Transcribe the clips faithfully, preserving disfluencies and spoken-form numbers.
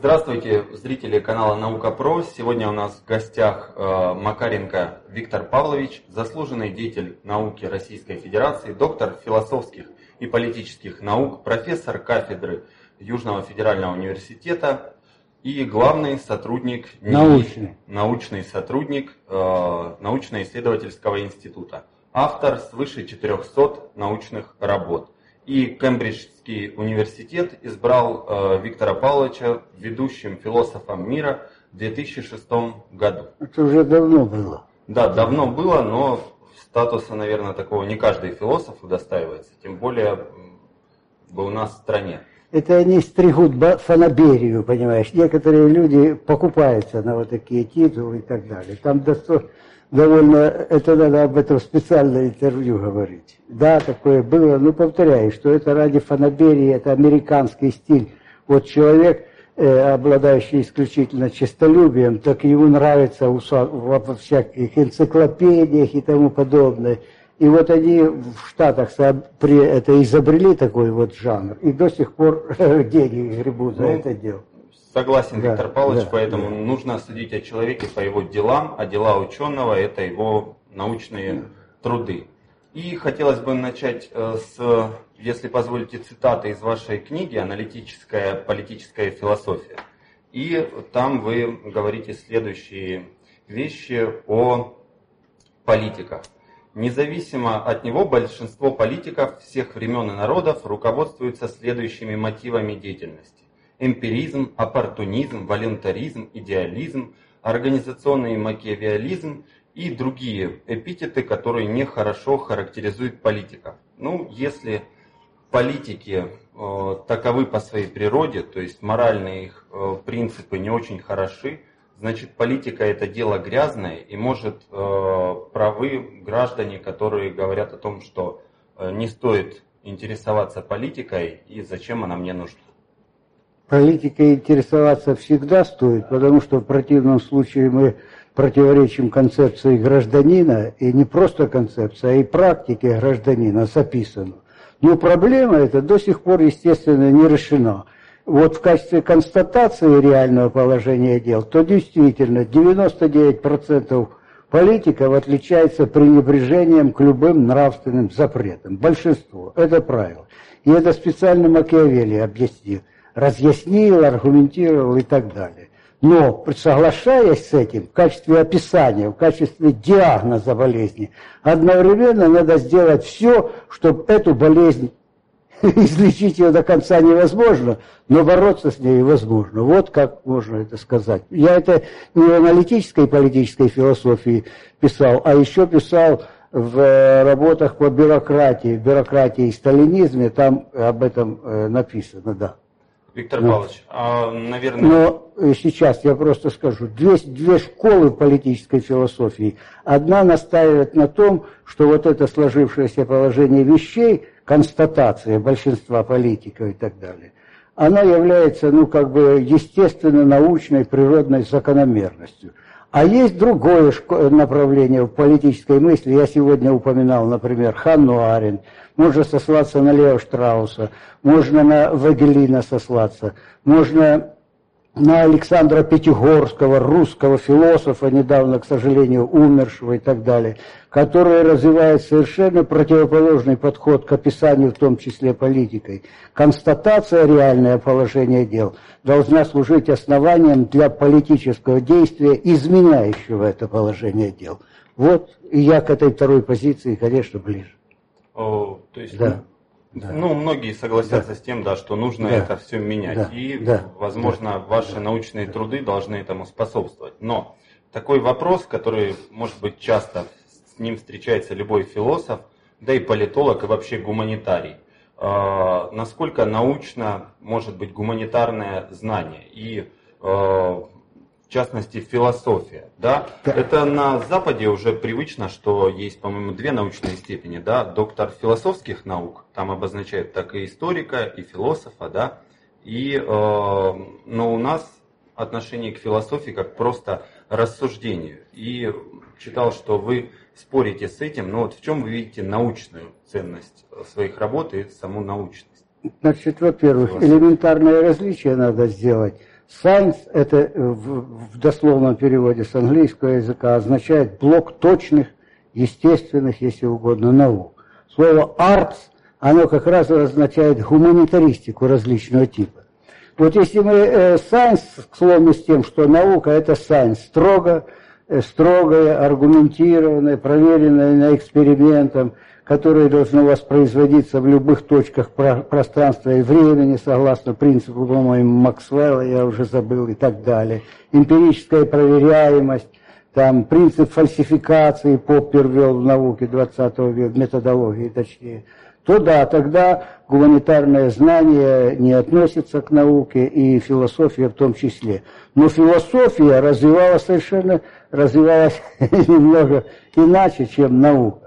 Здравствуйте, зрители канала Наука.Про. Сегодня у нас в гостях Макаренко Виктор Павлович, заслуженный деятель науки Российской Федерации, доктор философских и политических наук, профессор кафедры Южного федерального университета и главный сотрудник, научный, научный сотрудник научно-исследовательского института, автор свыше четырехсот научных работ. И Кембриджский университет избрал э, Виктора Павловича ведущим философом мира в две тысячи шестом году. Это уже давно было. Да, давно было, но статуса, наверное, такого не каждый философ удостаивается, тем более у нас в стране. Это они стригут фанаберию, понимаешь. Некоторые люди покупаются на вот такие титулы и так далее. Там достойно... Довольно, это надо об этом специальное интервью говорить. Да, такое было, но повторяю, что это ради фанаберии, это американский стиль. Вот человек, э, обладающий исключительно честолюбием, так ему нравится уса, во, во всяких энциклопедиях и тому подобное. И вот они в Штатах это изобрели такой вот жанр, и до сих пор деньги гребут за это дело. Согласен, да, Виктор Павлович, да, поэтому да. Нужно судить о человеке по его делам, а дела ученого – это его научные да. труды. И хотелось бы начать с, если позволите, цитаты из вашей книги «Аналитическая политическая философия». И там вы говорите следующие вещи о политиках. Независимо от него, большинство политиков всех времен и народов руководствуются следующими мотивами деятельности. Эмпиризм, оппортунизм, волюнтаризм, идеализм, организационный макиавеллизм и другие эпитеты, которые нехорошо характеризуют политиков. Ну, если политики э, таковы по своей природе, то есть моральные их э, принципы не очень хороши, значит политика это дело грязное, и может э, правы граждане, которые говорят о том, что э, не стоит интересоваться политикой и зачем она мне нужна. Политикой интересоваться всегда стоит, потому что в противном случае мы противоречим концепции гражданина, и не просто концепции, а и практике гражданина записано. Но проблема эта до сих пор, естественно, не решена. Вот в качестве констатации реального положения дел, то действительно девяносто девять процентов политиков отличается пренебрежением к любым нравственным запретам. Большинство. Это правило. И это специально Макиавелли объяснил. Разъяснил, аргументировал и так далее. Но, соглашаясь с этим, в качестве описания, в качестве диагноза болезни, одновременно надо сделать все, чтобы эту болезнь, излечить ее до конца невозможно, но бороться с ней возможно. Вот как можно это сказать. Я это не в аналитической политической философии писал, а еще писал в работах по бюрократии, бюрократии и сталинизме, там об этом написано, да. Виктор Павлович, ну, а, наверное... Но сейчас я просто скажу. Две, две школы политической философии. Одна настаивает на том, что вот это сложившееся положение вещей, констатация большинства политиков и так далее, она является, ну, как бы, естественно, научной, природной закономерностью. А есть другое направление в политической мысли. Я сегодня упоминал, например, Ханну Арендт. Можно сослаться на Лео Штрауса, можно на Вагелина сослаться, можно на Александра Пятигорского, русского философа, недавно, к сожалению, умершего и так далее, который развивает совершенно противоположный подход к описанию, в том числе политикой. Констатация реального положения дел должна служить основанием для политического действия, изменяющего это положение дел. Вот и я к этой второй позиции, конечно, ближе. О, то есть, да. Да. Ну, многие согласятся да. с тем, да, что нужно да. это все менять. Да. И, да. возможно, да. ваши да. научные да. труды должны этому способствовать. Но такой вопрос, который, может быть, часто с ним встречается любой философ, да и политолог, и вообще гуманитарий. Э, насколько научно может быть гуманитарное знание и, э, в частности, философия? Да? Да. Это на Западе уже привычно, что есть, по-моему, две научные степени. Да? Доктор философских наук, там обозначают так и историка, и философа. Да? И, э, но у нас отношение к философии как просто рассуждению. И читал, что вы спорите с этим, но вот в чем вы видите научную ценность своих работ и саму научность? Значит, во-первых, элементарное различие надо сделать. Science, это в, в дословном переводе с английского языка, означает блок точных, естественных, если угодно, наук. Слово arts, оно как раз означает гуманитаристику различного типа. Вот если мы э, science склонны с тем, что наука – это science, строго, э, строгая, аргументированная, проверенная на экспериментом, которое должно воспроизводиться в любых точках пространства и времени, согласно принципу, по-моему, Максвелла, я уже забыл, и так далее. Эмпирическая проверяемость, там, принцип фальсификации Поппер ввел в науке двадцатого века, методологии точнее. То да, тогда гуманитарное знание не относится к науке, и философия в том числе. Но философия развивалась совершенно, развивалась немного иначе, чем наука.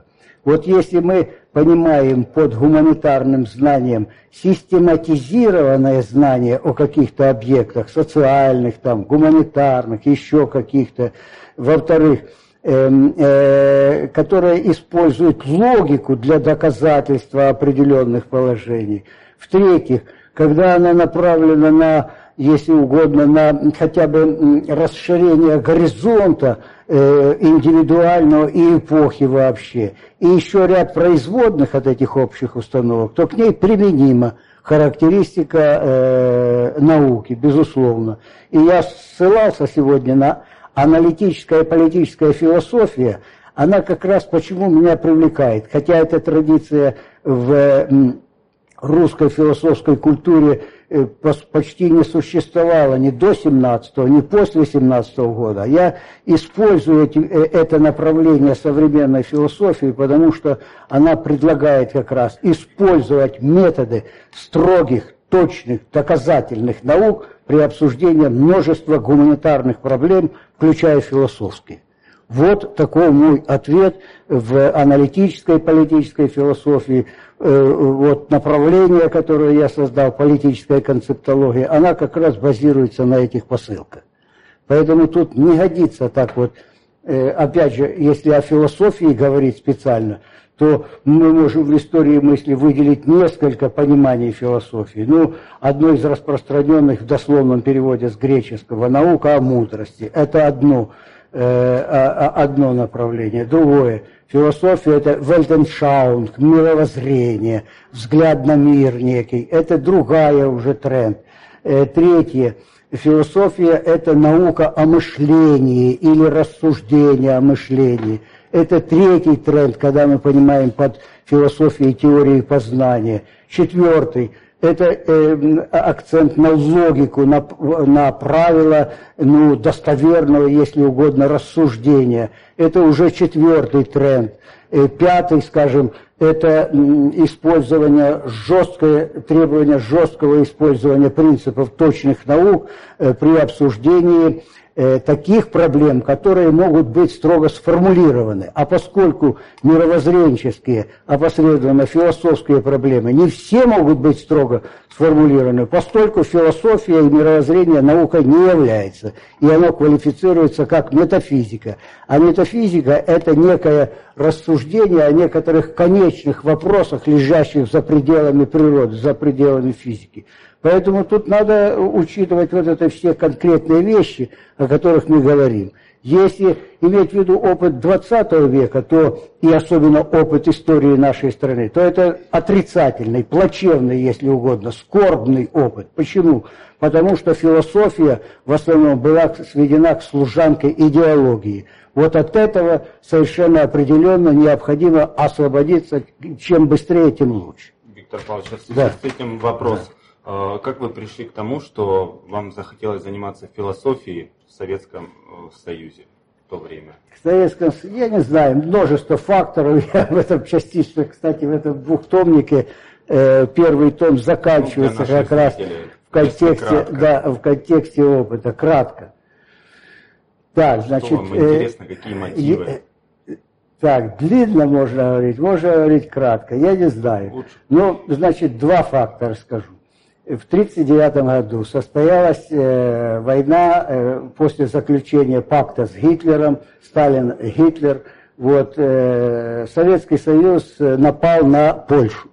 Вот если мы понимаем под гуманитарным знанием систематизированное знание о каких-то объектах, социальных, там, гуманитарных, еще каких-то, во-вторых, э, э, которые используют логику для доказательства определенных положений, в-третьих, когда она направлена на, если угодно, на хотя бы расширение горизонта индивидуального и эпохи вообще, и еще ряд производных от этих общих установок, то к ней применима характеристика э, науки, безусловно. И я ссылался сегодня на аналитическая политическая философия, она как раз почему меня привлекает, хотя эта традиция в э, русской философской культуре почти не существовало ни до семнадцатого, ни после семнадцатого года. Я использую эти, это направление современной философии, потому что она предлагает как раз использовать методы строгих, точных, доказательных наук при обсуждении множества гуманитарных проблем, включая философские. Вот такой мой ответ в аналитической политической философии. Вот направление, которое я создал, политическая концептология, она как раз базируется на этих посылках. Поэтому тут не годится так вот, опять же, если о философии говорить специально, то мы можем в истории мысли выделить несколько пониманий философии. Ну, одно из распространенных в дословном переводе с греческого «наука о мудрости» – это одно. одно направление, другое. Философия – это Weltanschauung, мировоззрение, взгляд на мир некий. Это другая уже тренд. Третье. Философия – это наука о мышлении или рассуждение о мышлении. Это третий тренд, когда мы понимаем под философией теории познания. Четвертый. Это э, акцент на логику, на, на правила, ну, достоверного, если угодно, рассуждения. Это уже четвертый тренд. Э, пятый, скажем, это э, использование жесткое, требование жесткого использования принципов точных наук э, при обсуждении э, таких проблем, которые могут быть строго сформулированы. А поскольку мировоззренческие, опосредованно философские проблемы не все могут быть строго сформулированы, поскольку философия и мировоззрение наукой не является, и оно квалифицируется как метафизика. А метафизика – это некое рассуждение о некоторых конечных вопросах, лежащих за пределами природы, за пределами физики. Поэтому тут надо учитывать вот это все конкретные вещи, о которых мы говорим. Если иметь в виду опыт двадцатого века, то и особенно опыт истории нашей страны, то это отрицательный, плачевный, если угодно, скорбный опыт. Почему? Потому что философия в основном была сведена к служанке идеологии. Вот от этого совершенно определенно необходимо освободиться, чем быстрее, тем лучше. Виктор Павлович, в связи да. с этим вопрос. Да. Как вы пришли к тому, что вам захотелось заниматься философией в Советском Союзе в то время? В Советском Союзе, я не знаю, множество факторов. Я в этом частично, кстати, в этом двухтомнике первый том заканчивается ну, как раз в контексте, да, в контексте опыта, кратко. Так, значит, что вам интересно, какие мотивы? Так, длинно можно говорить, можно говорить кратко, я не знаю. Лучше. Ну, значит, два фактора скажу. В тысяча девятьсот тридцать девятом году состоялась э, война э, после заключения пакта с Гитлером, Сталин-Гитлер. Вот, э, Советский Союз напал на Польшу.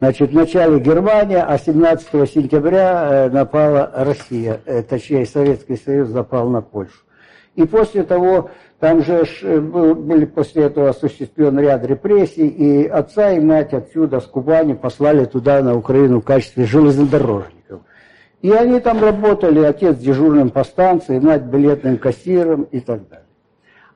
Значит, в начале Германия, а семнадцатого сентября напала Россия, точнее, Советский Союз напал на Польшу. И после того, там же были после этого осуществлен ряд репрессий, и отца и мать отсюда, с Кубани, послали туда, на Украину, в качестве железнодорожников. И они там работали, отец дежурным по станции, мать билетным кассиром и так далее.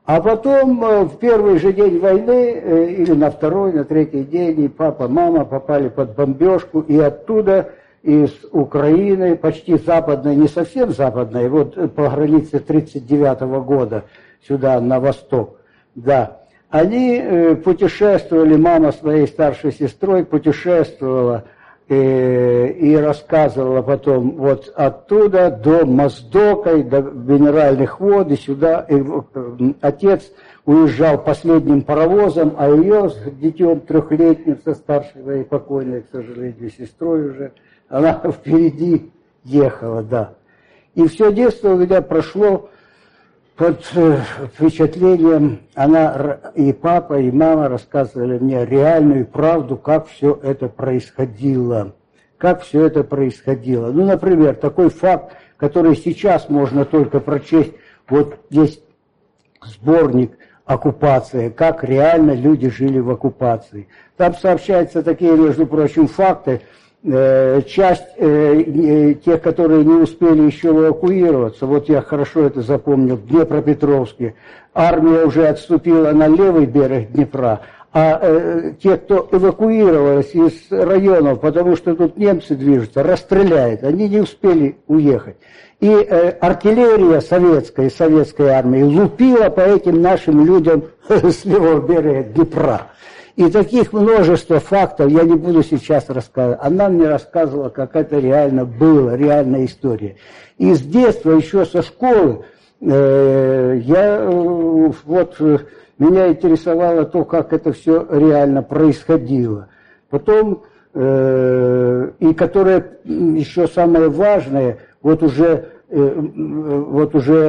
А потом, в первый же день войны, или на второй, на третий день, и папа, мама попали под бомбежку, и оттуда... из Украины, почти западной, не совсем западной, вот по границе тридцать девятого года, сюда, на восток, да. Они путешествовали, мама с моей старшей сестрой путешествовала э, и рассказывала потом вот оттуда до Моздока, до Минеральных вод, и сюда и, э, отец уезжал последним паровозом, а ее с детем трехлетним, со старшей моей покойной, к сожалению, сестрой уже, она впереди ехала, да. И все детство, когда прошло под впечатлением, она и папа, и мама рассказывали мне реальную правду, как все это происходило. Как все это происходило. Ну, например, такой факт, который сейчас можно только прочесть, вот есть сборник «Оккупация», как реально люди жили в оккупации. Там сообщаются такие, между прочим, факты, часть э, тех, которые не успели еще эвакуироваться, вот я хорошо это запомнил, в Днепропетровске, армия уже отступила на левый берег Днепра, а э, те, кто эвакуировались из районов, потому что тут немцы движутся, расстреляют, они не успели уехать. И э, артиллерия советская, советской армии лупила по этим нашим людям с левого берега Днепра. И таких множество фактов, я не буду сейчас рассказывать. Она мне рассказывала, как это реально было, реальная история. И с детства, еще со школы, э, я, э, вот, э, меня интересовало то, как это все реально происходило. Потом, э, и которое еще самое важное, вот уже... вот уже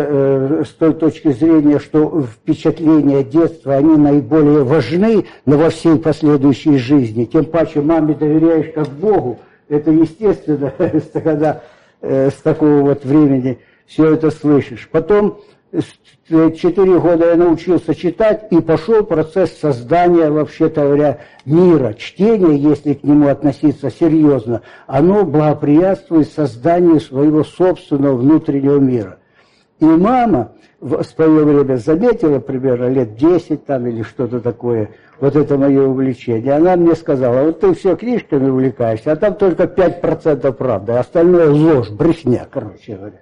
с той точки зрения, что впечатления детства, они наиболее важны, но во всей последующей жизни. Тем паче маме доверяешь как Богу. Это естественно, когда с такого вот времени все это слышишь. Потом четыре года я научился читать, и пошел процесс создания, вообще-то говоря, мира. Чтение, если к нему относиться серьезно, оно благоприятствует созданию своего собственного внутреннего мира. И мама в свое время заметила, примерно лет десять там или что-то такое, вот это мое увлечение. Она мне сказала, вот ты все книжками увлекаешься, а там только пять процентов правды, остальное ложь, брехня, короче говоря.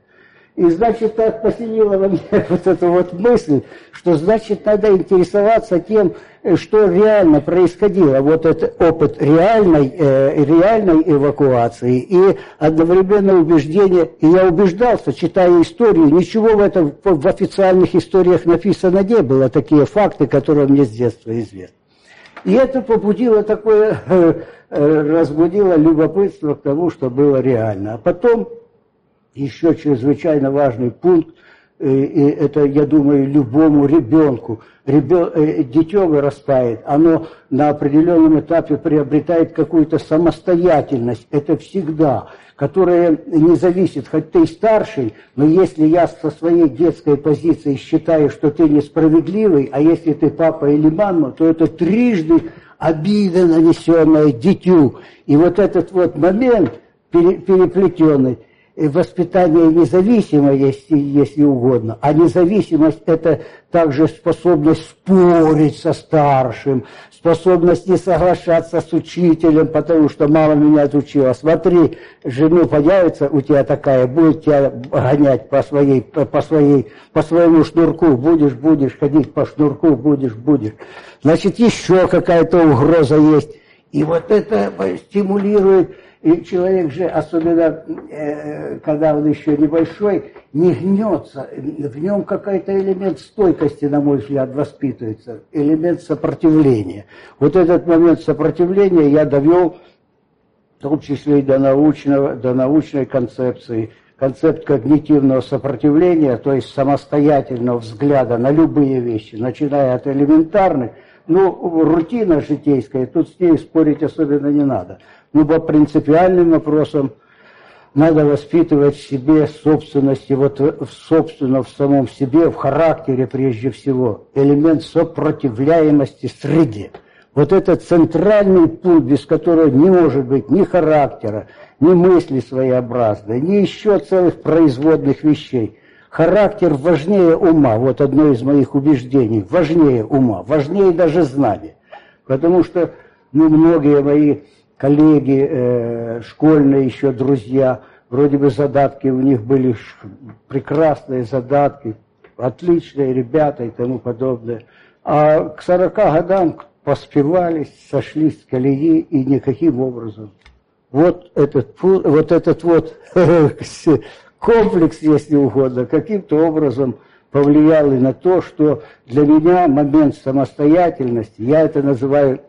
И, значит, так поселила во мне вот эту вот мысль, что, значит, надо интересоваться тем, что реально происходило. Вот этот опыт реальной, э, реальной эвакуации и одновременно убеждение. И я убеждался, читая историю, ничего в этом в официальных историях написано не было. Такие факты, которые мне с детства известны. И это побудило такое, э, э, разбудило любопытство к тому, что было реально. А потом... Еще чрезвычайно важный пункт, и это, я думаю, любому ребенку. Ребен... Дитё вырастает, оно на определенном этапе приобретает какую-то самостоятельность, это всегда, которая не зависит, хоть ты и старший, но если я со своей детской позиции считаю, что ты несправедливый, а если ты папа или мама, то это трижды обида, нанесенная дитю. И вот этот вот момент переплетенный, воспитание независимое, если, если угодно, а независимость – это также способность спорить со старшим, способность не соглашаться с учителем, потому что мама меня отучила. Смотри, жену появится у тебя такая, будет тебя гонять по, своей, по, своей, по своему шнурку, будешь, будешь ходить по шнурку, будешь, будешь. Значит, еще какая-то угроза есть. И вот это стимулирует... И человек же, особенно э, когда он еще небольшой, не гнется. В нем какой-то элемент стойкости, на мой взгляд, воспитывается. Элемент сопротивления. Вот этот момент сопротивления я довел, в том числе и до, научного, до научной концепции. Концепт когнитивного сопротивления, то есть самостоятельного взгляда на любые вещи, начиная от элементарных, ну, рутина житейская, тут с ней спорить особенно не надо. Но по принципиальным вопросам надо воспитывать в себе собственность, и вот, собственно, в самом себе, в характере прежде всего, элемент сопротивляемости среде. Вот это центральный пункт, без которого не может быть ни характера, ни мысли своеобразной, ни еще целых производных вещей. Характер важнее ума, вот одно из моих убеждений, важнее ума, важнее даже знания. Потому что ну, многие мои коллеги, э, школьные еще друзья, вроде бы задатки у них были, прекрасные задатки, отличные ребята и тому подобное. А к сорока годам поспевались, сошлись с колеи и никаким образом. Вот этот вот, этот вот комплекс, если угодно, каким-то образом повлиял и на то, что для меня момент самостоятельности, я это называю,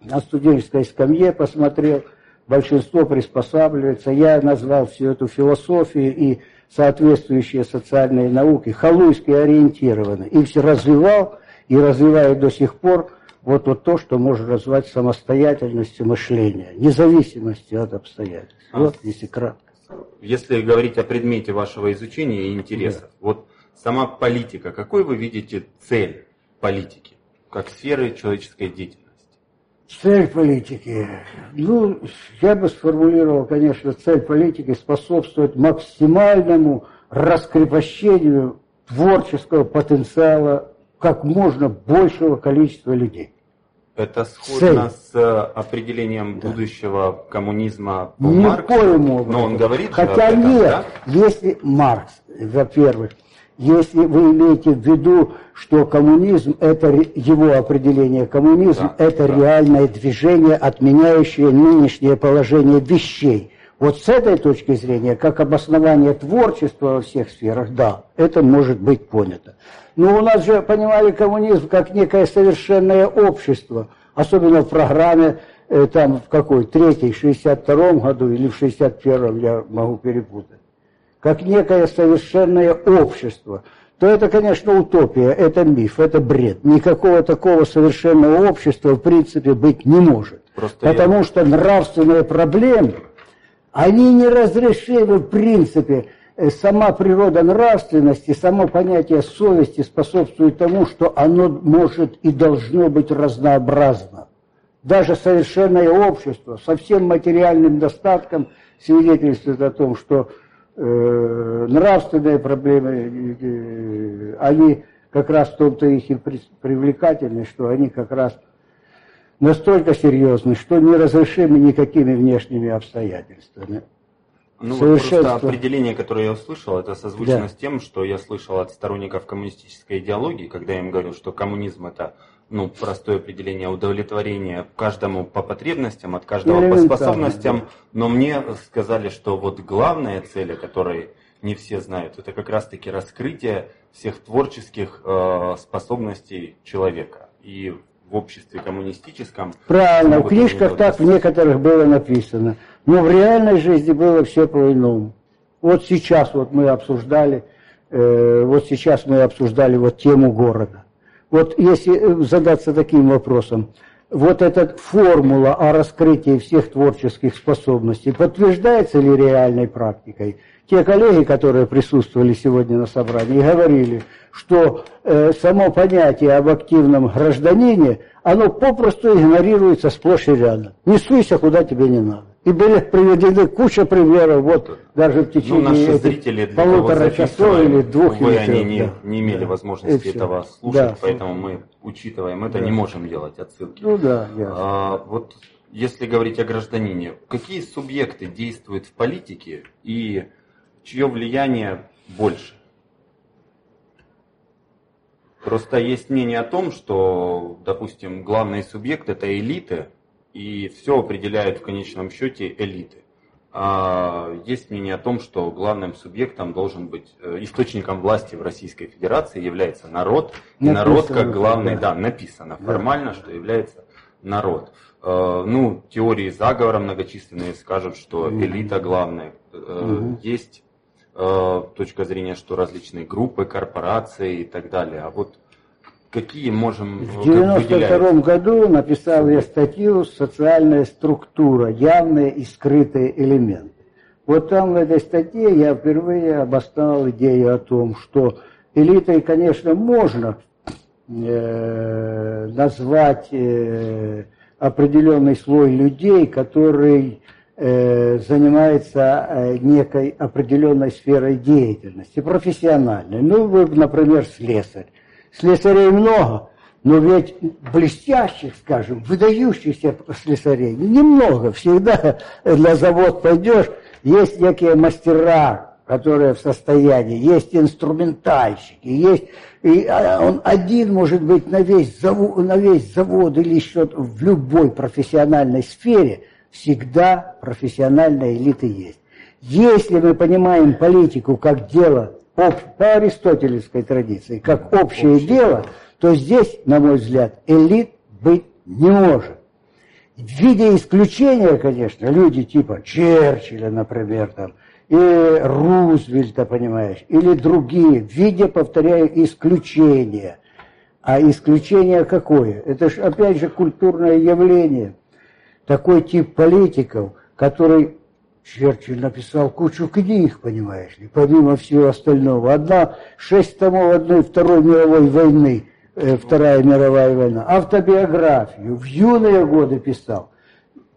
на студенческой скамье посмотрел, большинство приспосабливается, я назвал всю эту философию и соответствующие социальные науки халуйски ориентированы, и все развивал, и развиваю до сих пор, Вот, вот то, что можно назвать самостоятельностью мышления, независимостью от обстоятельств. А вот, если кратко. Если говорить о предмете вашего изучения и интересов, да. Вот сама политика, какой вы видите цель политики, как сферы человеческой деятельности? Цель политики. Ну, я бы сформулировал, конечно, цель политики способствовать максимальному раскрепощению творческого потенциала как можно большего количества людей. Это сходно цель. С определением да. будущего коммунизма по Ни Марксу, по-моему, но он говорит, хотя что нет, этом, да? Если Маркс, во-первых, если вы имеете в виду, что коммунизм, это его определение, коммунизм, да, это да. реальное движение, отменяющее нынешнее положение вещей. Вот с этой точки зрения, как обоснование творчества во всех сферах, да, это может быть понято. Но у нас же понимали коммунизм как некое совершенное общество, особенно в программе, э, там, в какой, третьей, шестьдесят втором году или в шестьдесят первом, я могу перепутать, как некое совершенное общество, то это, конечно, утопия, это миф, это бред. Никакого такого совершенного общества, в принципе, быть не может. Просто потому я... что нравственные проблемы... Они неразрешимы в принципе. Сама природа нравственности, само понятие совести способствует тому, что оно может и должно быть разнообразно. Даже совершенное общество со всем материальным достатком свидетельствует о том, что э, нравственные проблемы, э, они как раз в том-то их и привлекательны, что они как раз... настолько серьезны, что неразрешимы никакими внешними обстоятельствами. Ну, вот просто определение, которое я услышал, это созвучно да. с тем, что я слышал от сторонников коммунистической идеологии, когда я им говорил, что коммунизм – это ну, простое определение удовлетворения каждому по потребностям, от каждого по способностям, да. но мне сказали, что вот главная цель, о которой не все знают, это как раз-таки раскрытие всех творческих э, способностей человека. И в обществе коммунистическом. Правильно, в книжках так в некоторых было написано. Но в реальной жизни было все по-иному. Вот сейчас вот мы обсуждали, э, вот сейчас мы обсуждали вот тему города. Вот если задаться таким вопросом, вот эта формула о раскрытии всех творческих способностей подтверждается ли реальной практикой? Те коллеги, которые присутствовали сегодня на собрании, говорили, что э, само понятие об активном гражданине, оно попросту игнорируется сплошь и рядом. Не суйся, куда тебе не надо. И были приведены куча примеров, вот даже в течение ну, наши зрители для полутора часов или двух минут. Они не, да. не имели да. возможности этого слушать, да. поэтому мы, учитываем это, да. не можем делать отсылки. Ну да, ясно. А, вот если говорить о гражданине, какие субъекты действуют в политике и... чье влияние больше? Просто есть мнение о том, что, допустим, главный субъект – это элиты, и все определяют в конечном счете элиты. А есть мнение о том, что главным субъектом должен быть, источником власти в Российской Федерации является народ, и написано, народ как главный, да, да написано да. формально, что является народ. Ну, теории заговора многочисленные скажут, что элита главная. Угу. Есть точка зрения, что различные группы, корпорации и так далее. А вот какие можем выделять? В девяносто втором году написал я статью «Социальная структура. Явные и скрытые элементы». Вот там в этой статье я впервые обосновал идею о том, что элитой, конечно, можно э, назвать э, определенный слой людей, который э, занимается э, некой определенной сферой деятельности, профессиональной. Ну, вы, например, слесарь. Слесарей много, но ведь блестящих, скажем, выдающихся слесарей немного. Всегда на завод пойдешь, есть некие мастера, которые в состоянии, есть инструментальщики, есть, и он один может быть на весь завод, на весь завод или еще в любой профессиональной сфере, всегда профессиональная элита есть. Если мы понимаем политику как дело по аристотелевской традиции, как общее, общее дело, то здесь, на мой взгляд, элит быть не может. В виде исключения, конечно, люди типа Черчилля, например, там, и Рузвельта, понимаешь, или другие, в виде, повторяю, исключения. А исключение какое? Это же, опять же, культурное явление. Такой тип политиков, который... Черчилль написал кучу книг, понимаешь ли, помимо всего остального. Одна, шесть томов одной Второй мировой войны, э, Вторая мировая война. Автобиографию в юные годы писал.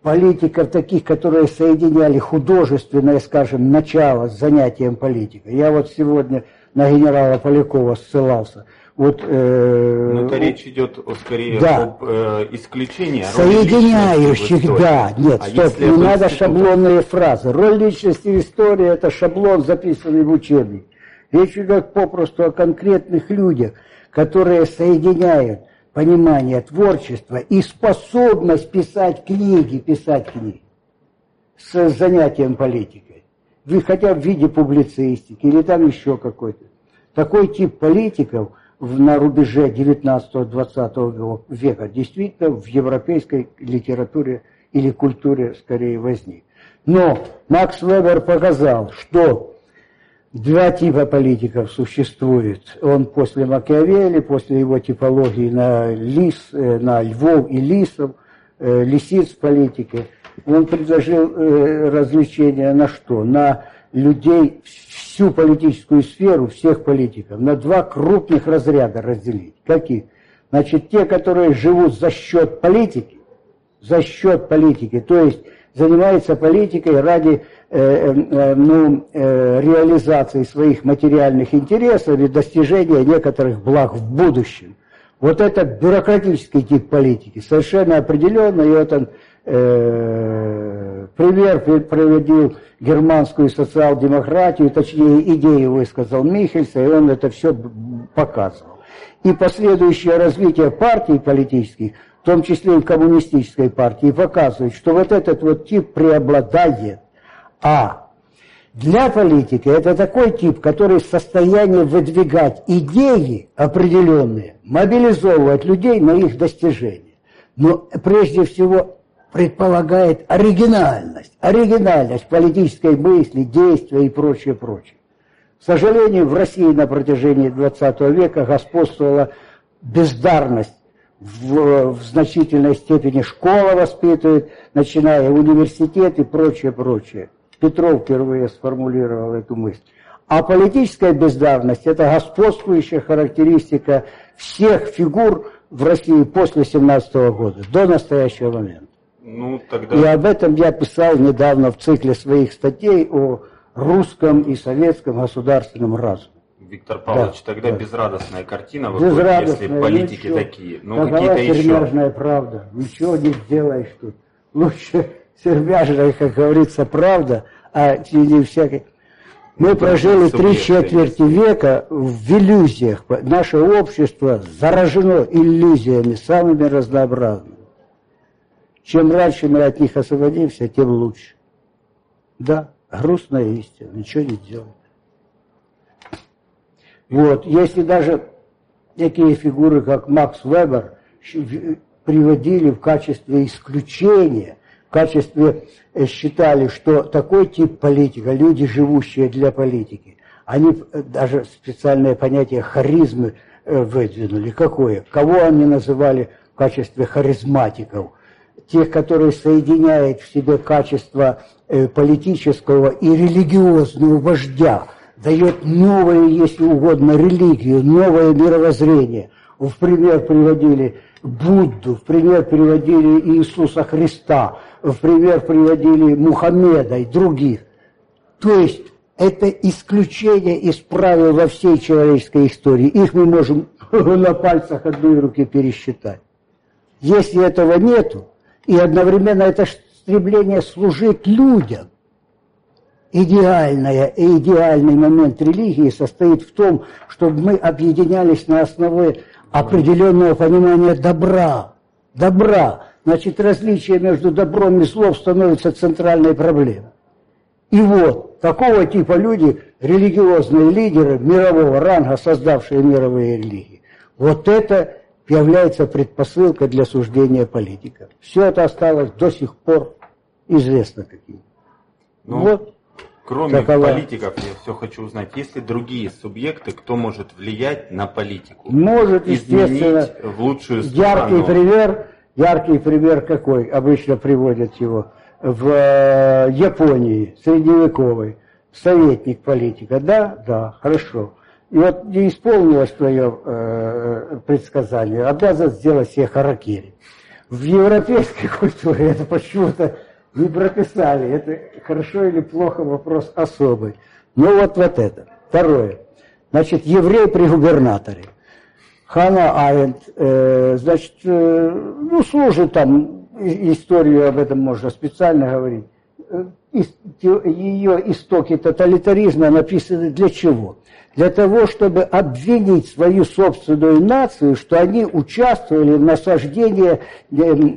Политиков таких, которые соединяли художественное, скажем, начало с занятием политикой. Я вот сегодня на генерала Полякова ссылался. Вот, э, Но это речь идет скорее да. об э, исключении. Соединяющих, да. Нет, а стоп, не надо шаблонные фразы. Роль личности в истории – это шаблон, записанный в учебник. Речь идет попросту о конкретных людях, которые соединяют понимание творчества и способность писать книги, писать книги с занятием политикой. Вы хотя в виде публицистики или там еще какой-то. Такой тип политиков – на рубеже девятнадцатого-двадцатого века действительно в европейской литературе или культуре скорее возник. Но Макс Вебер показал, что два типа политиков существует. Он после Макиавелли, после его типологии на лис, на львов и лисов, лисиц в политике, он предложил развлечение на что? На людей, всю политическую сферу, всех политиков, на два крупных разряда разделить. Какие? Значит, те, которые живут за счет политики, за счет политики, то есть занимаются политикой ради э, э, ну, э, реализации своих материальных интересов и достижения некоторых благ в будущем. Вот это бюрократический тип политики, совершенно определенно, и вот он... Э, пример приводил германскую социал-демократию, точнее идею высказал Михельс, и он это все показывал. И последующее развитие партий политических, в том числе и коммунистической партии, показывает, что вот этот вот тип преобладает. А для политики это такой тип, который в состоянии выдвигать идеи определенные, мобилизовывать людей на их достижение. Но прежде всего... предполагает оригинальность, оригинальность политической мысли, действия и прочее, прочее. К сожалению, в России на протяжении двадцатого века господствовала бездарность, в, в значительной степени школа воспитывает, начиная университет и прочее, прочее. Петров впервые сформулировал эту мысль. А политическая бездарность – это господствующая характеристика всех фигур в России после семнадцатого года, до настоящего момента. Ну, тогда... И об этом я писал недавно в цикле своих статей о русском и советском государственном разуме. Виктор Павлович, да, тогда да. безрадостная картина выходит, безрадостная, если политики ничего, такие. Ну, какие-то еще... сермяжная правда. Ничего не сделаешь тут. Лучше сермяжная, как говорится, правда, а не всякой... Мы ну, прожили три четверти века в иллюзиях. Наше общество заражено иллюзиями, самыми разнообразными. Чем раньше мы от них освободимся, тем лучше. Да, грустная истина, ничего не делает. Вот, если даже такие фигуры, как Макс Вебер, приводили в качестве исключения, в качестве считали, что такой тип политика, люди, живущие для политики, они даже специальное понятие харизмы выдвинули. Какое? Кого они называли в качестве харизматиков? Тех, которые соединяют в себе качество политического и религиозного вождя, дает новое, если угодно, религию, новое мировоззрение. В пример приводили Будду, в пример приводили Иисуса Христа, в пример приводили Мухаммеда и других. То есть это исключение из правил во всей человеческой истории. Их мы можем на пальцах одной руки пересчитать. Если этого нету, и одновременно это стремление служить людям, идеальное, идеальный момент религии состоит в том, чтобы мы объединялись на основе определенного понимания добра. Добра. Значит, различие между добром и злом становится центральной проблемой. И вот, такого типа люди, религиозные лидеры мирового ранга, создавшие мировые религии, вот это является предпосылкой для суждения политиков. Все это осталось до сих пор известно каким. Ну, вот. Кроме такова. Политиков, я все хочу узнать, есть ли другие субъекты, кто может влиять на политику? Может, естественно. В лучшую сторону. Яркий пример, яркий пример какой? Обычно приводят его в Японии, средневековой, советник политика. Да, да, хорошо. И вот не исполнилось твое э, предсказание, обязан сделать себе харакири. В европейской культуре это почему-то не прописали. Это хорошо или плохо, вопрос особый. Ну вот вот это. Второе. Значит, еврей при губернаторе. Ханна Арендт, э, значит, э, ну служит там, историю об этом можно специально говорить. Ее истоки тоталитаризма написаны для чего? Для того, чтобы обвинить свою собственную нацию, что они участвовали в насаждении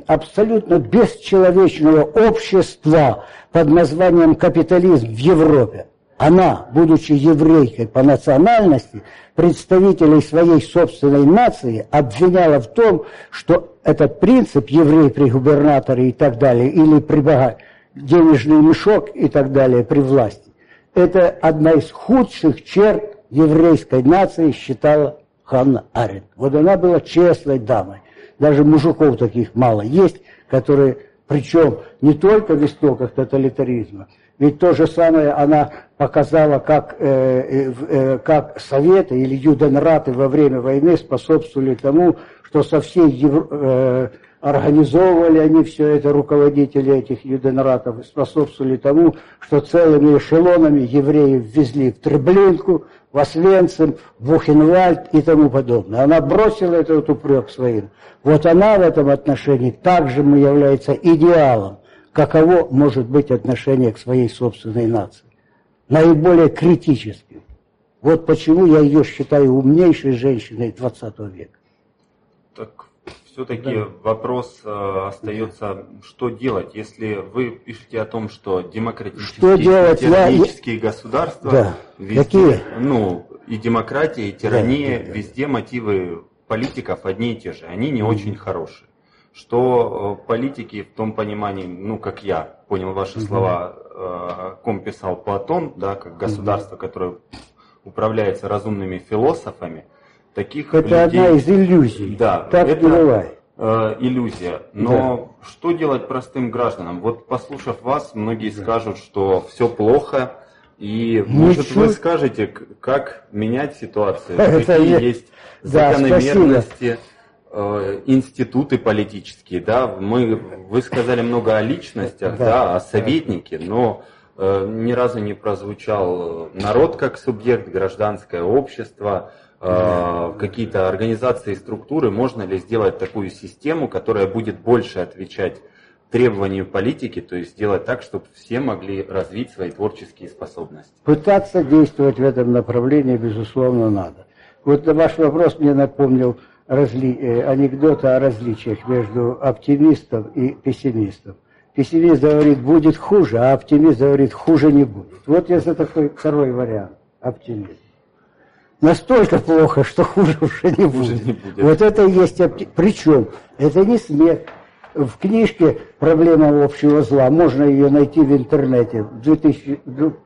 абсолютно бесчеловечного общества под названием капитализм в Европе. Она, будучи еврейкой по национальности, представителей своей собственной нации обвиняла в том, что этот принцип еврей при губернаторе и так далее, или при богатой, денежный мешок и так далее при власти, это одна из худших черт еврейской нации, считала Ханна Арендт. Вот она была честной дамой. Даже мужиков таких мало есть, которые, причем не только в истоках тоталитаризма, ведь то же самое она показала, как, э, э, как советы или юденраты во время войны способствовали тому, что со всей Евро... Э, организовывали они все это, руководители этих юденратов, способствовали тому, что целыми эшелонами евреев везли в Треблинку, в Освенцим, в Бухенвальд и тому подобное. Она бросила этот упрек своим. Вот она в этом отношении также является идеалом, каково может быть отношение к своей собственной нации. Наиболее критическим. Вот почему я ее считаю умнейшей женщиной двадцатого века. Так. Все-таки да. Вопрос э, остается, да. Что делать, если вы пишете о том, что демократические делать, тиранические я... государства, да. Везде, какие? Ну, и демократия, и тирания, да, да, да. Везде мотивы политиков одни и те же, они не очень хорошие. Что э, политики в том понимании, ну, как я понял ваши да. слова, э, о ком писал Платон, да, как государство, да. которое управляется разумными философами, таких это людей, одна из иллюзий. Да, так это бывает. Э, иллюзия. Но да. Что делать простым гражданам? Вот послушав вас, многие да. скажут, что все плохо. И ничего. Может вы скажете, как менять ситуацию? Какие есть да, закономерности, э, институты политические. Да? Мы, вы сказали много о личностях, да. Да, о советнике, но э, ни разу не прозвучал народ как субъект, гражданское общество. Какие-то организации и структуры, можно ли сделать такую систему, которая будет больше отвечать требованию политики, то есть сделать так, чтобы все могли развить свои творческие способности? Пытаться действовать в этом направлении, безусловно, надо. Вот ваш вопрос мне напомнил разли... анекдот о различиях между оптимистом и пессимистом. Пессимист говорит, будет хуже, а оптимист говорит, хуже не будет. Вот я за такой второй вариант, оптимист. Настолько плохо, что хуже уже не будет. Не будет. Вот это и есть... Опти... Причем, это не смех. В книжке «Проблема общего зла», можно ее найти в интернете. В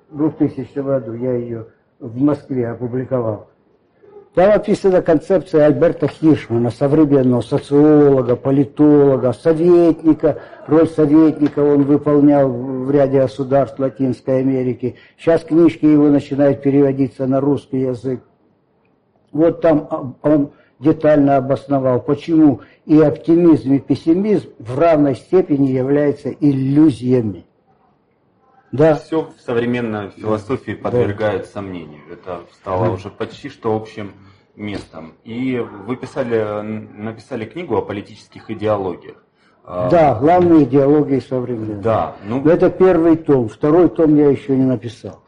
двухтысячном году я ее в Москве опубликовал. Там описана концепция Альберта Хиршмана, современного социолога, политолога, советника. Роль советника он выполнял в ряде государств Латинской Америки. Сейчас книжки его начинают переводиться на русский язык. Вот там он детально обосновал, почему и оптимизм, и пессимизм в равной степени являются иллюзиями. Да. Все в современной философии подвергают да. сомнению. Это стало да. уже почти что общим местом. И вы писали, написали книгу о политических идеологиях. Да, главные идеологии современные. Да, ну... Это первый том. Второй том я еще не написал.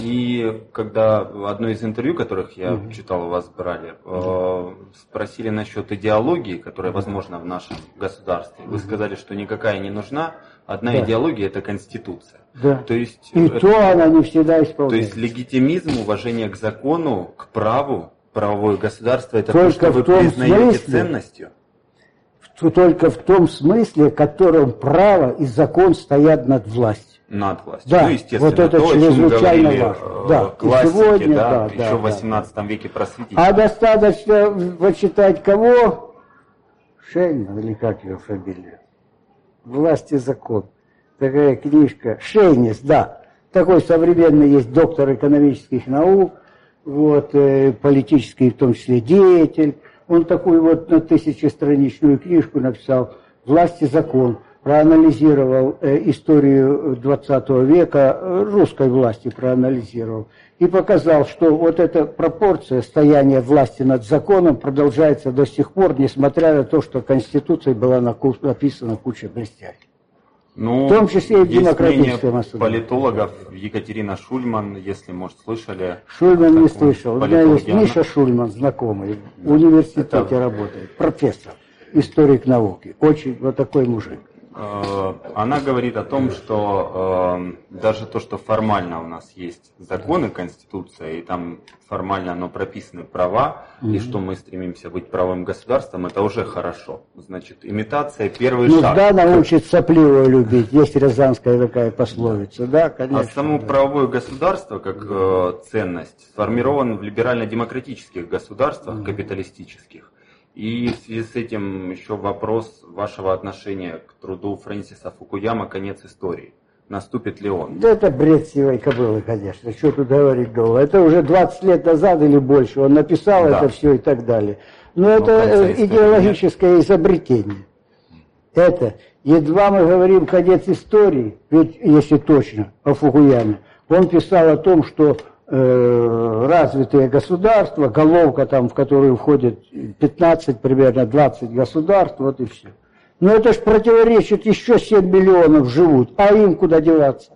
И когда одно из интервью, которых я угу. читал, у вас брали, угу. спросили насчет идеологии, которая возможна в нашем государстве. Вы сказали, что никакая не нужна. Одна да. идеология – это конституция. Да. То есть, и это, то она не всегда исполняется. То есть легитимизм, уважение к закону, к праву, правовое государство – это только то, что вы признаете смысле, ценностью? В, только в том смысле, в котором право и закон стоят над властью. Над властью. Да, ну, естественно, вот это то, чрезвычайно важно. Да, классики, сегодня, да, да, еще в восемнадцатом да. веке просветить. А достаточно почитать кого? Шейна, или как ее фамилия? «Власть и закон». Такая книжка. Шейнис, да. Такой современный есть доктор экономических наук, вот, политический в том числе деятель. Он такую вот на тысячестраничную книжку написал «Власть и закон». Проанализировал историю двадцатого века, русской власти проанализировал. И показал, что вот эта пропорция стояния власти над законом продолжается до сих пор, несмотря на то, что в Конституции была написана куча блестящих. Ну, в том числе и в демократическом осуждении. Политологов Екатерина Шульман, если, может, слышали. Шульман не слышал. У меня есть Миша Шульман, знакомый, в университете Это... работает, профессор, историк науки. Очень вот такой мужик. Она говорит о том, что э, даже то, что формально у нас есть законы, конституция, и там формально оно прописаны права, mm-hmm. и что мы стремимся быть правым государством, это уже хорошо. Значит, имитация первый ну, шаг. Да, научит сопливую любить, есть рязанская такая пословица, да, конечно. А само да. правовое государство, как э, ценность, сформировано в либерально-демократических государствах, mm-hmm. капиталистических. И в связи с этим еще вопрос вашего отношения к труду Фрэнсиса Фукуяма «Конец истории». Наступит ли он? Да это бред сивой кобылы, конечно. Что тут говорить долго? Это уже двадцать лет назад или больше. Он написал да. это все и так далее. Но, Но это идеологическое нет. изобретение. Это едва мы говорим «Конец истории», ведь если точно, о Фукуяме, он писал о том, что... развитые государства, головка там, в которую входит пятнадцать, примерно двадцать государств, вот и все. Но это же противоречит, еще семь миллионов живут, а им куда деваться?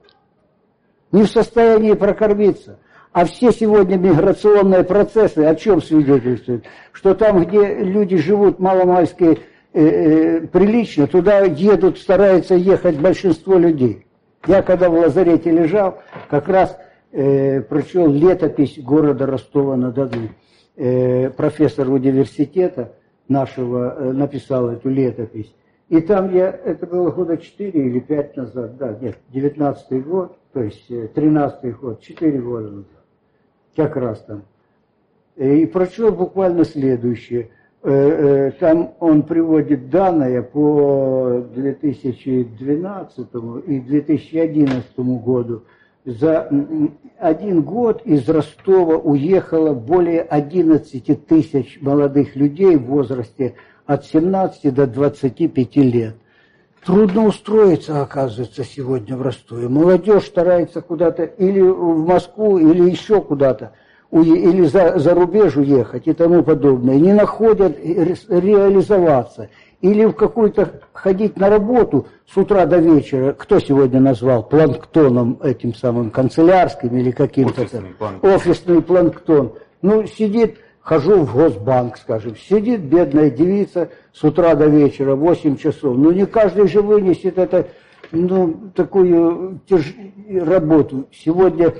Не в состоянии прокормиться. А все сегодня миграционные процессы о чем свидетельствуют? Что там, где люди живут маломальски э, прилично, туда едут, стараются ехать большинство людей. Я когда в лазарете лежал, как раз Э, прочел летопись города Ростова-на-Дону. Э, профессор университета нашего э, написал эту летопись. И там я, это было года четыре или пять назад, да, нет, девятнадцатый год, то есть э, тринадцатый год, четыре года назад, как раз там. И прочел буквально следующее. Э, э, там он приводит данные по две тысячи двенадцатому и две тысячи одиннадцатому году. За один год из Ростова уехало более одиннадцати тысяч молодых людей в возрасте от семнадцати до двадцати пяти лет. Трудно устроиться, оказывается, сегодня в Ростове. Молодежь старается куда-то или в Москву, или еще куда-то, или за, за рубеж уехать и тому подобное. Не находят реализоваться. Или в какую-то ходить на работу с утра до вечера. Кто сегодня назвал планктоном этим самым канцелярским или каким-то офисный планктон. Офисный планктон. Ну, сидит, хожу в Госбанк, скажем, сидит бедная девица с утра до вечера, восемь часов. Ну, не каждый же вынесет это, ну, такую тяж... работу. Сегодня,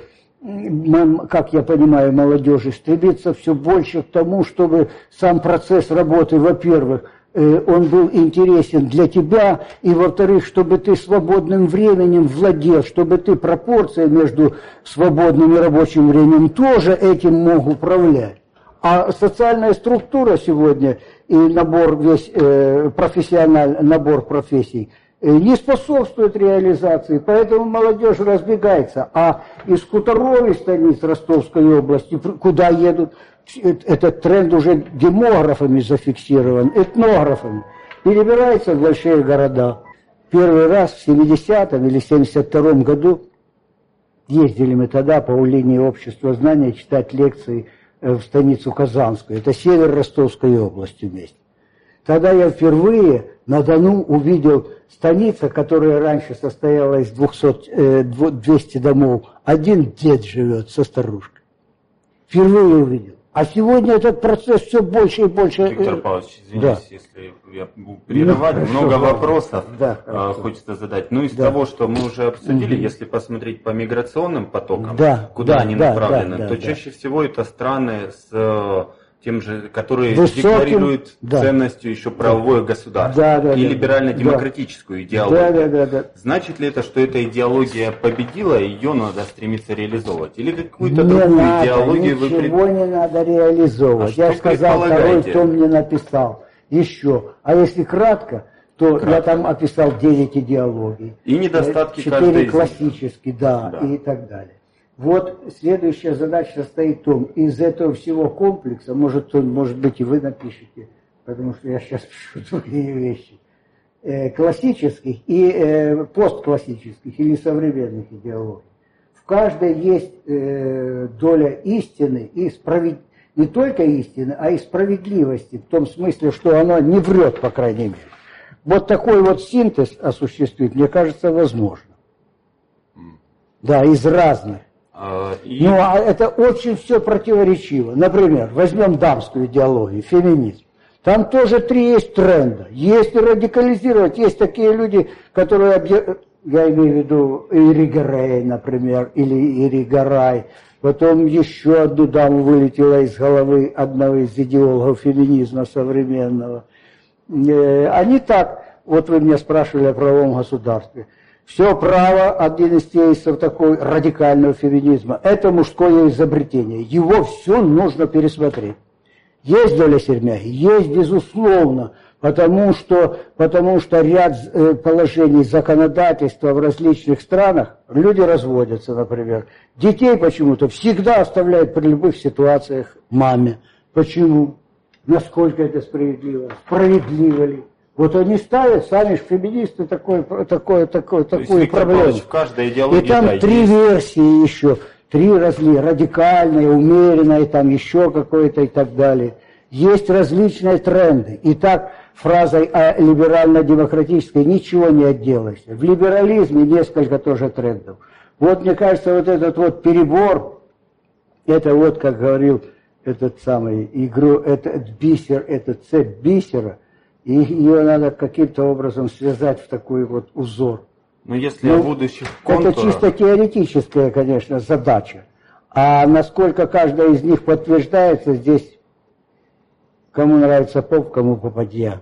как я понимаю, молодежи стремится все больше к тому, чтобы сам процесс работы, во-первых, он был интересен для тебя, и, во-вторых, чтобы ты свободным временем владел, чтобы ты пропорция между свободным и рабочим временем тоже этим мог управлять. А социальная структура сегодня и набор весь э, профессиональный набор профессий не способствует реализации, поэтому молодежь разбегается. А из хуторовой столицы Ростовской области куда едут? Этот тренд уже демографами зафиксирован, этнографами. Перебирается в большие города. Первый раз в семидесятом или семьдесят втором году ездили мы тогда по линии общества знания читать лекции в станицу Казанскую. Это север Ростовской области вместе. Тогда я впервые на Дону увидел станицу, которая раньше состояла из двухсот, двухсот домов. Один дед живет со старушкой. Впервые увидел. А сегодня этот процесс все больше и больше... Виктор Павлович, извините, да. если я буду прерывать, ну, много хорошо, вопросов да, хочется задать. Ну, из да. того, что мы уже обсудили, mm-hmm. если посмотреть по миграционным потокам, да, куда да, они да, направлены, да, да, то да. чаще всего это страны с... тем же, которые Высоким, декларируют да. ценностью еще правовое да. государство да, да, и да, либерально-демократическую да. идеологию. Да, да, да, да. Значит ли это, что эта идеология победила, и ее надо стремиться реализовывать? Или какую-то не другую надо, идеологию ничего вы... Ничего не надо реализовывать. А я сказал, второй том мне написал. Еще. А если кратко, то кратко. Я там описал девять идеологий. И недостатки каждой из них. четыре классические, да, да, и так далее. Вот следующая задача состоит в том, из этого всего комплекса, может, может быть, и вы напишете, потому что я сейчас пишу другие вещи, э, классических и э, постклассических или современных идеологий. В каждой есть э, доля истины, и справед... не только истины, а и справедливости, в том смысле, что она не врет, по крайней мере. Вот такой вот синтез осуществить, мне кажется, возможно. Да, из разных. И... Ну, а это очень все противоречиво. Например, возьмем дамскую идеологию, феминизм. Там тоже три есть тренда. Есть радикализировать, есть такие люди, которые, объ... я имею в виду Иригарэ, например, или Иригарай. Потом еще одну даму вылетела из головы одного из идеологов феминизма современного. Они так, вот вы меня спрашивали о правовом государстве. Все право, один из тезисов такой радикального феминизма, это мужское изобретение. Его все нужно пересмотреть. Есть доля сермяги? Есть, безусловно, потому что, потому что ряд положений законодательства в различных странах, люди разводятся, например. Детей почему-то всегда оставляют при любых ситуациях маме. Почему? Насколько это справедливо? Справедливо ли? Вот они ставят, сами же феминисты, такое, такое, такое, такую проблему. И там да, три есть. версии еще, три разли, радикальные, умеренные, там еще какое-то и так далее. Есть различные тренды. И так фразой о либерально-демократической ничего не отделаешься. В либерализме несколько тоже трендов. Вот, мне кажется, вот этот вот перебор, это вот, как говорил этот самый игру, этот бисер, это цепь бисера, и ее надо каким-то образом связать в такой вот узор. Но если ну, о будущих контурах... Это чисто теоретическая, конечно, задача. А насколько каждая из них подтверждается, здесь кому нравится поп, кому попадья.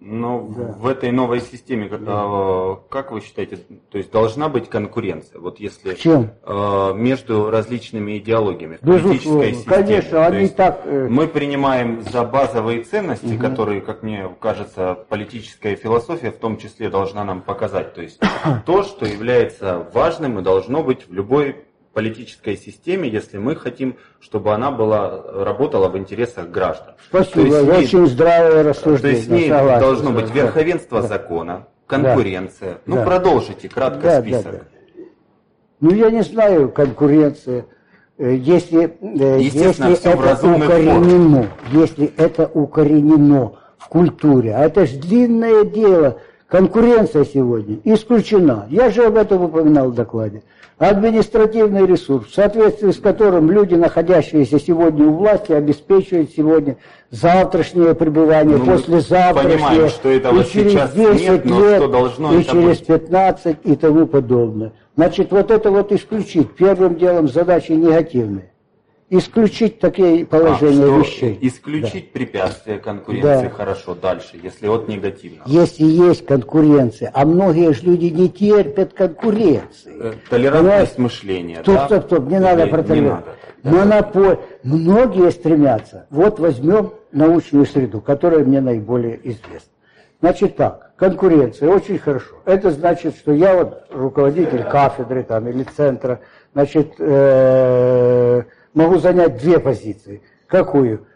Но да. в этой новой системе, как, да. как вы считаете, то есть должна быть конкуренция? Вот если э, между различными идеологиями, политической системой. Конечно, они так... Мы принимаем за базовые ценности, угу. которые, как мне кажется, политическая философия в том числе должна нам показать. То есть то, что является важным и должно быть в любой политической системе, если мы хотим, чтобы она была, работала в интересах граждан. Спасибо, то есть, очень здравое рассуждение. То есть с ней согласен, должно быть верховенство да. закона, конкуренция. Да. Ну, да. продолжите кратко да, список. Да, да. Ну, я не знаю, конкуренция, если, если это укоренено, если это укоренено в культуре, а это же длинное дело. Конкуренция сегодня исключена. Я же об этом упоминал в докладе. Административный ресурс, в соответствии с которым люди, находящиеся сегодня у власти, обеспечивают сегодня завтрашнее пребывание, ну, послезавтрашнее, понимаем, что этого и через десять нет, лет, и через пятнадцать и тому подобное. Значит, вот это вот исключить. Первым делом задачи негативные. Исключить такие положения а, вещей. Исключить да. препятствия конкуренции. Да. Хорошо, дальше, если от негативного. Если есть конкуренция, а многие же люди не терпят конкуренции. Толерантность Она... мышления. Стоп, да? стоп, стоп, не Или надо про толерантность. Да. Монополь. Многие стремятся. Вот возьмем научную среду, которая мне наиболее известна. Значит так, конкуренция, очень хорошо. Это значит, что я вот руководитель кафедры там, или центра, значит, э-э- могу занять две позиции. Какую?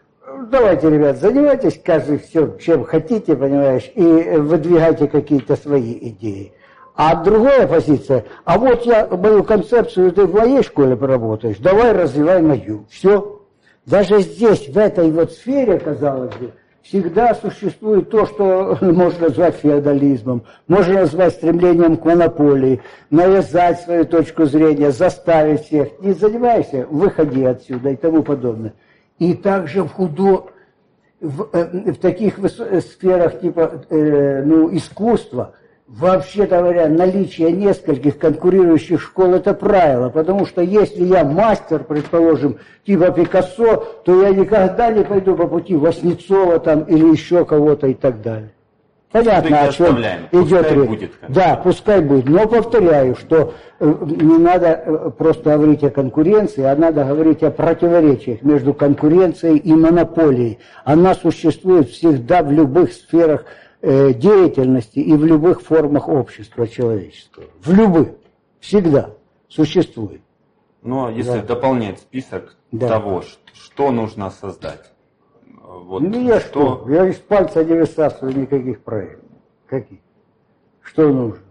Давайте, ребят, занимайтесь каждый все, чем хотите, понимаешь, и выдвигайте какие-то свои идеи. А другая позиция, а вот я мою концепцию, ты в моей школе поработаешь, давай развивай мою. Все. Даже здесь, в этой вот сфере, казалось бы, всегда существует то, что можно назвать феодализмом, можно назвать стремлением к монополии, навязать свою точку зрения, заставить всех, не занимайся, выходи отсюда и тому подобное. И также в худо, в, в таких сферах типа э, ну, искусства, вообще-то говоря, наличие нескольких конкурирующих школ – это правило, потому что если я мастер, предположим, типа Пикассо, то я никогда не пойду по пути Васнецова там или еще кого-то и так далее. Понятно, о чем идет речь. Да, пускай будет. Но повторяю, что не надо просто говорить о конкуренции, а надо говорить о противоречиях между конкуренцией и монополией. Она существует всегда в любых сферах деятельности и в любых формах общества человеческого. В любых. Всегда существует. Но если да. дополнять список да. того, что нужно создать. Вот ну я что? что? Я из пальца не высасываю никаких проектов. Каких? Что нужно?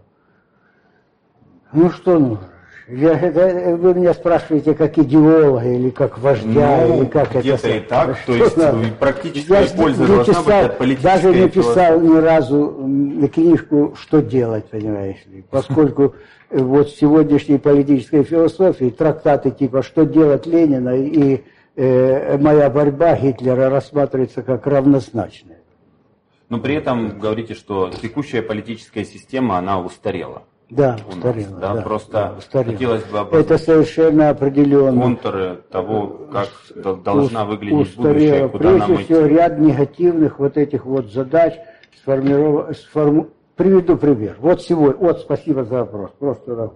Ну что нужно? Я, это, вы меня спрашиваете, как идеолога, или как вождя, ну, или как это... Где-то и так, что то есть надо? Практическая я польза не должна писал, быть от политической... Даже не писал ни разу книжку «Что делать», понимаешь ли, поскольку вот в сегодняшней политической философии трактаты типа «Что делать Ленина» и «Моя борьба Гитлера» рассматриваются как равнозначные. Но при этом говорите, что текущая политическая система, она устарела. Да, устарело, да, да, просто да, хотелось бы обозначить. Это совершенно определенно. Контуры того, как у, должна выглядеть устарело. будущее, куда Прежде нам идти. Всего, ряд негативных вот этих вот задач сформировано. Сформу... Приведу пример. Вот сегодня, вот спасибо за вопрос, просто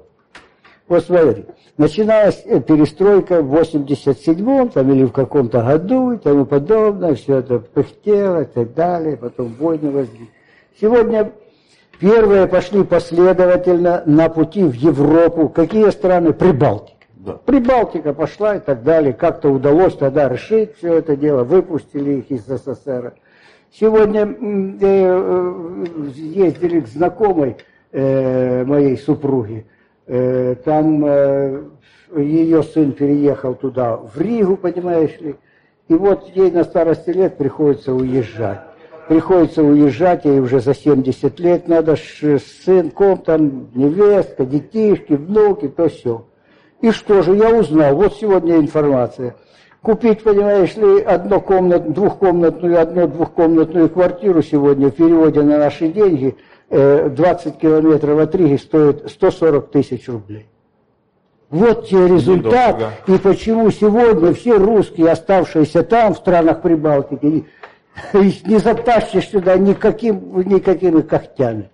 вот смотри, начиналась перестройка в восемьдесят седьмом там, или в каком-то году и тому подобное, все это пыхтело и так далее, потом войны возникли. Сегодня... Первые пошли последовательно на пути в Европу. Какие страны? Прибалтика. Да. Прибалтика пошла и так далее. Как-то удалось тогда решить все это дело. Выпустили их из СССР. Сегодня ездили к знакомой моей супруги. Там ее сын переехал туда, в Ригу, понимаешь ли. И вот ей на старости лет приходится уезжать. Приходится уезжать, ей уже за семьдесят лет надо с сынком, там, невестка, детишки, внуки, то все. И что же, я узнал, вот сегодня информация. Купить, понимаешь ли, однокомнатную, двухкомнатную, одну-двухкомнатную квартиру сегодня в переводе на наши деньги двадцать километров от Риги стоит сто сорок тысяч рублей. Вот тебе результат, и почему сегодня все русские, оставшиеся там, в странах Прибалтики, не затащишь сюда никаким, никакими когтями.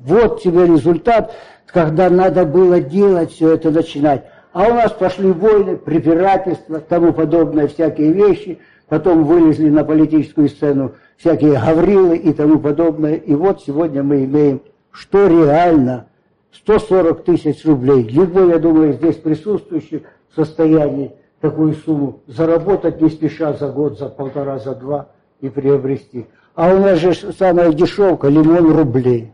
Вот тебе результат, когда надо было делать все это, начинать. А у нас пошли войны, препирательства, тому подобное, всякие вещи. Потом вылезли на политическую сцену всякие гаврилы и тому подобное. И вот сегодня мы имеем, что реально, сто сорок тысяч рублей. Любой, я думаю, здесь присутствующий в состоянии такую сумму заработать не спеша за год, за полтора, за два и приобрести. А у нас же самая дешевка, лимон рублей.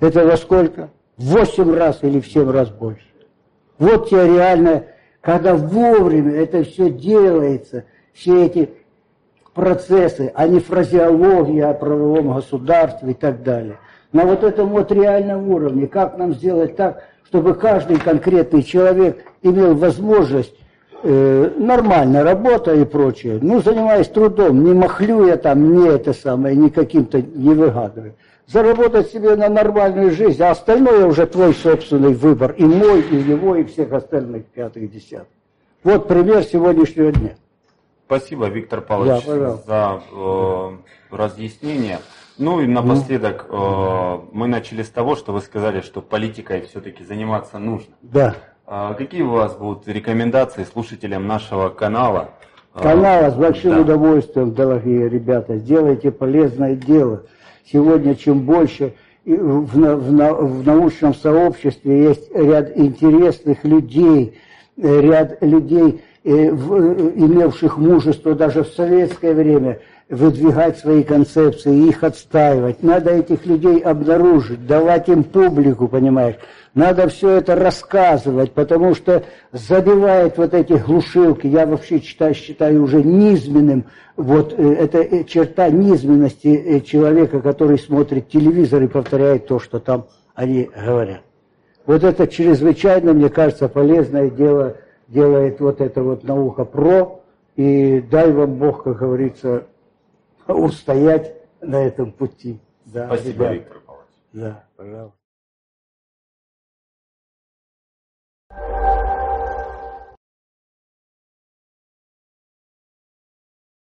Это во сколько? В восемь раз или в семь раз больше. Вот тебе реально, когда вовремя это все делается, все эти процессы, а не фразеология о правовом государстве и так далее. На вот этом вот реальном уровне, как нам сделать так, чтобы каждый конкретный человек имел возможность нормально, работа и прочее, ну, занимаясь трудом, не махлю я там, не это самое, не каким-то, не выгадываю. Заработать себе на нормальную жизнь, а остальное уже твой собственный выбор, и мой, и его, и всех остальных пятых, десятых. Вот пример сегодняшнего дня. Спасибо, Виктор Павлович, да, за э, разъяснение. Ну и напоследок, э, мы начали с того, что вы сказали, что политикой все-таки заниматься нужно. Да. Э, какие у вас будут рекомендации слушателям нашего канала? Канала с большим да. удовольствием, дорогие ребята. Делайте полезное дело. Сегодня чем больше в, в, в научном сообществе есть ряд интересных людей, ряд людей, имевших мужество даже в советское время выдвигать свои концепции, их отстаивать. Надо этих людей обнаружить, давать им публику, понимаешь. Надо все это рассказывать, потому что забивает вот эти глушилки. Я вообще считаю, считаю уже низменным, вот это черта низменности человека, который смотрит телевизор и повторяет то, что там они говорят. Вот это чрезвычайно, мне кажется, полезное дело делает вот эта вот Наука.Про, и дай вам Бог, как говорится, устоять на этом пути. Да, спасибо, ребята. Виктор Павлович. Да, пожалуйста.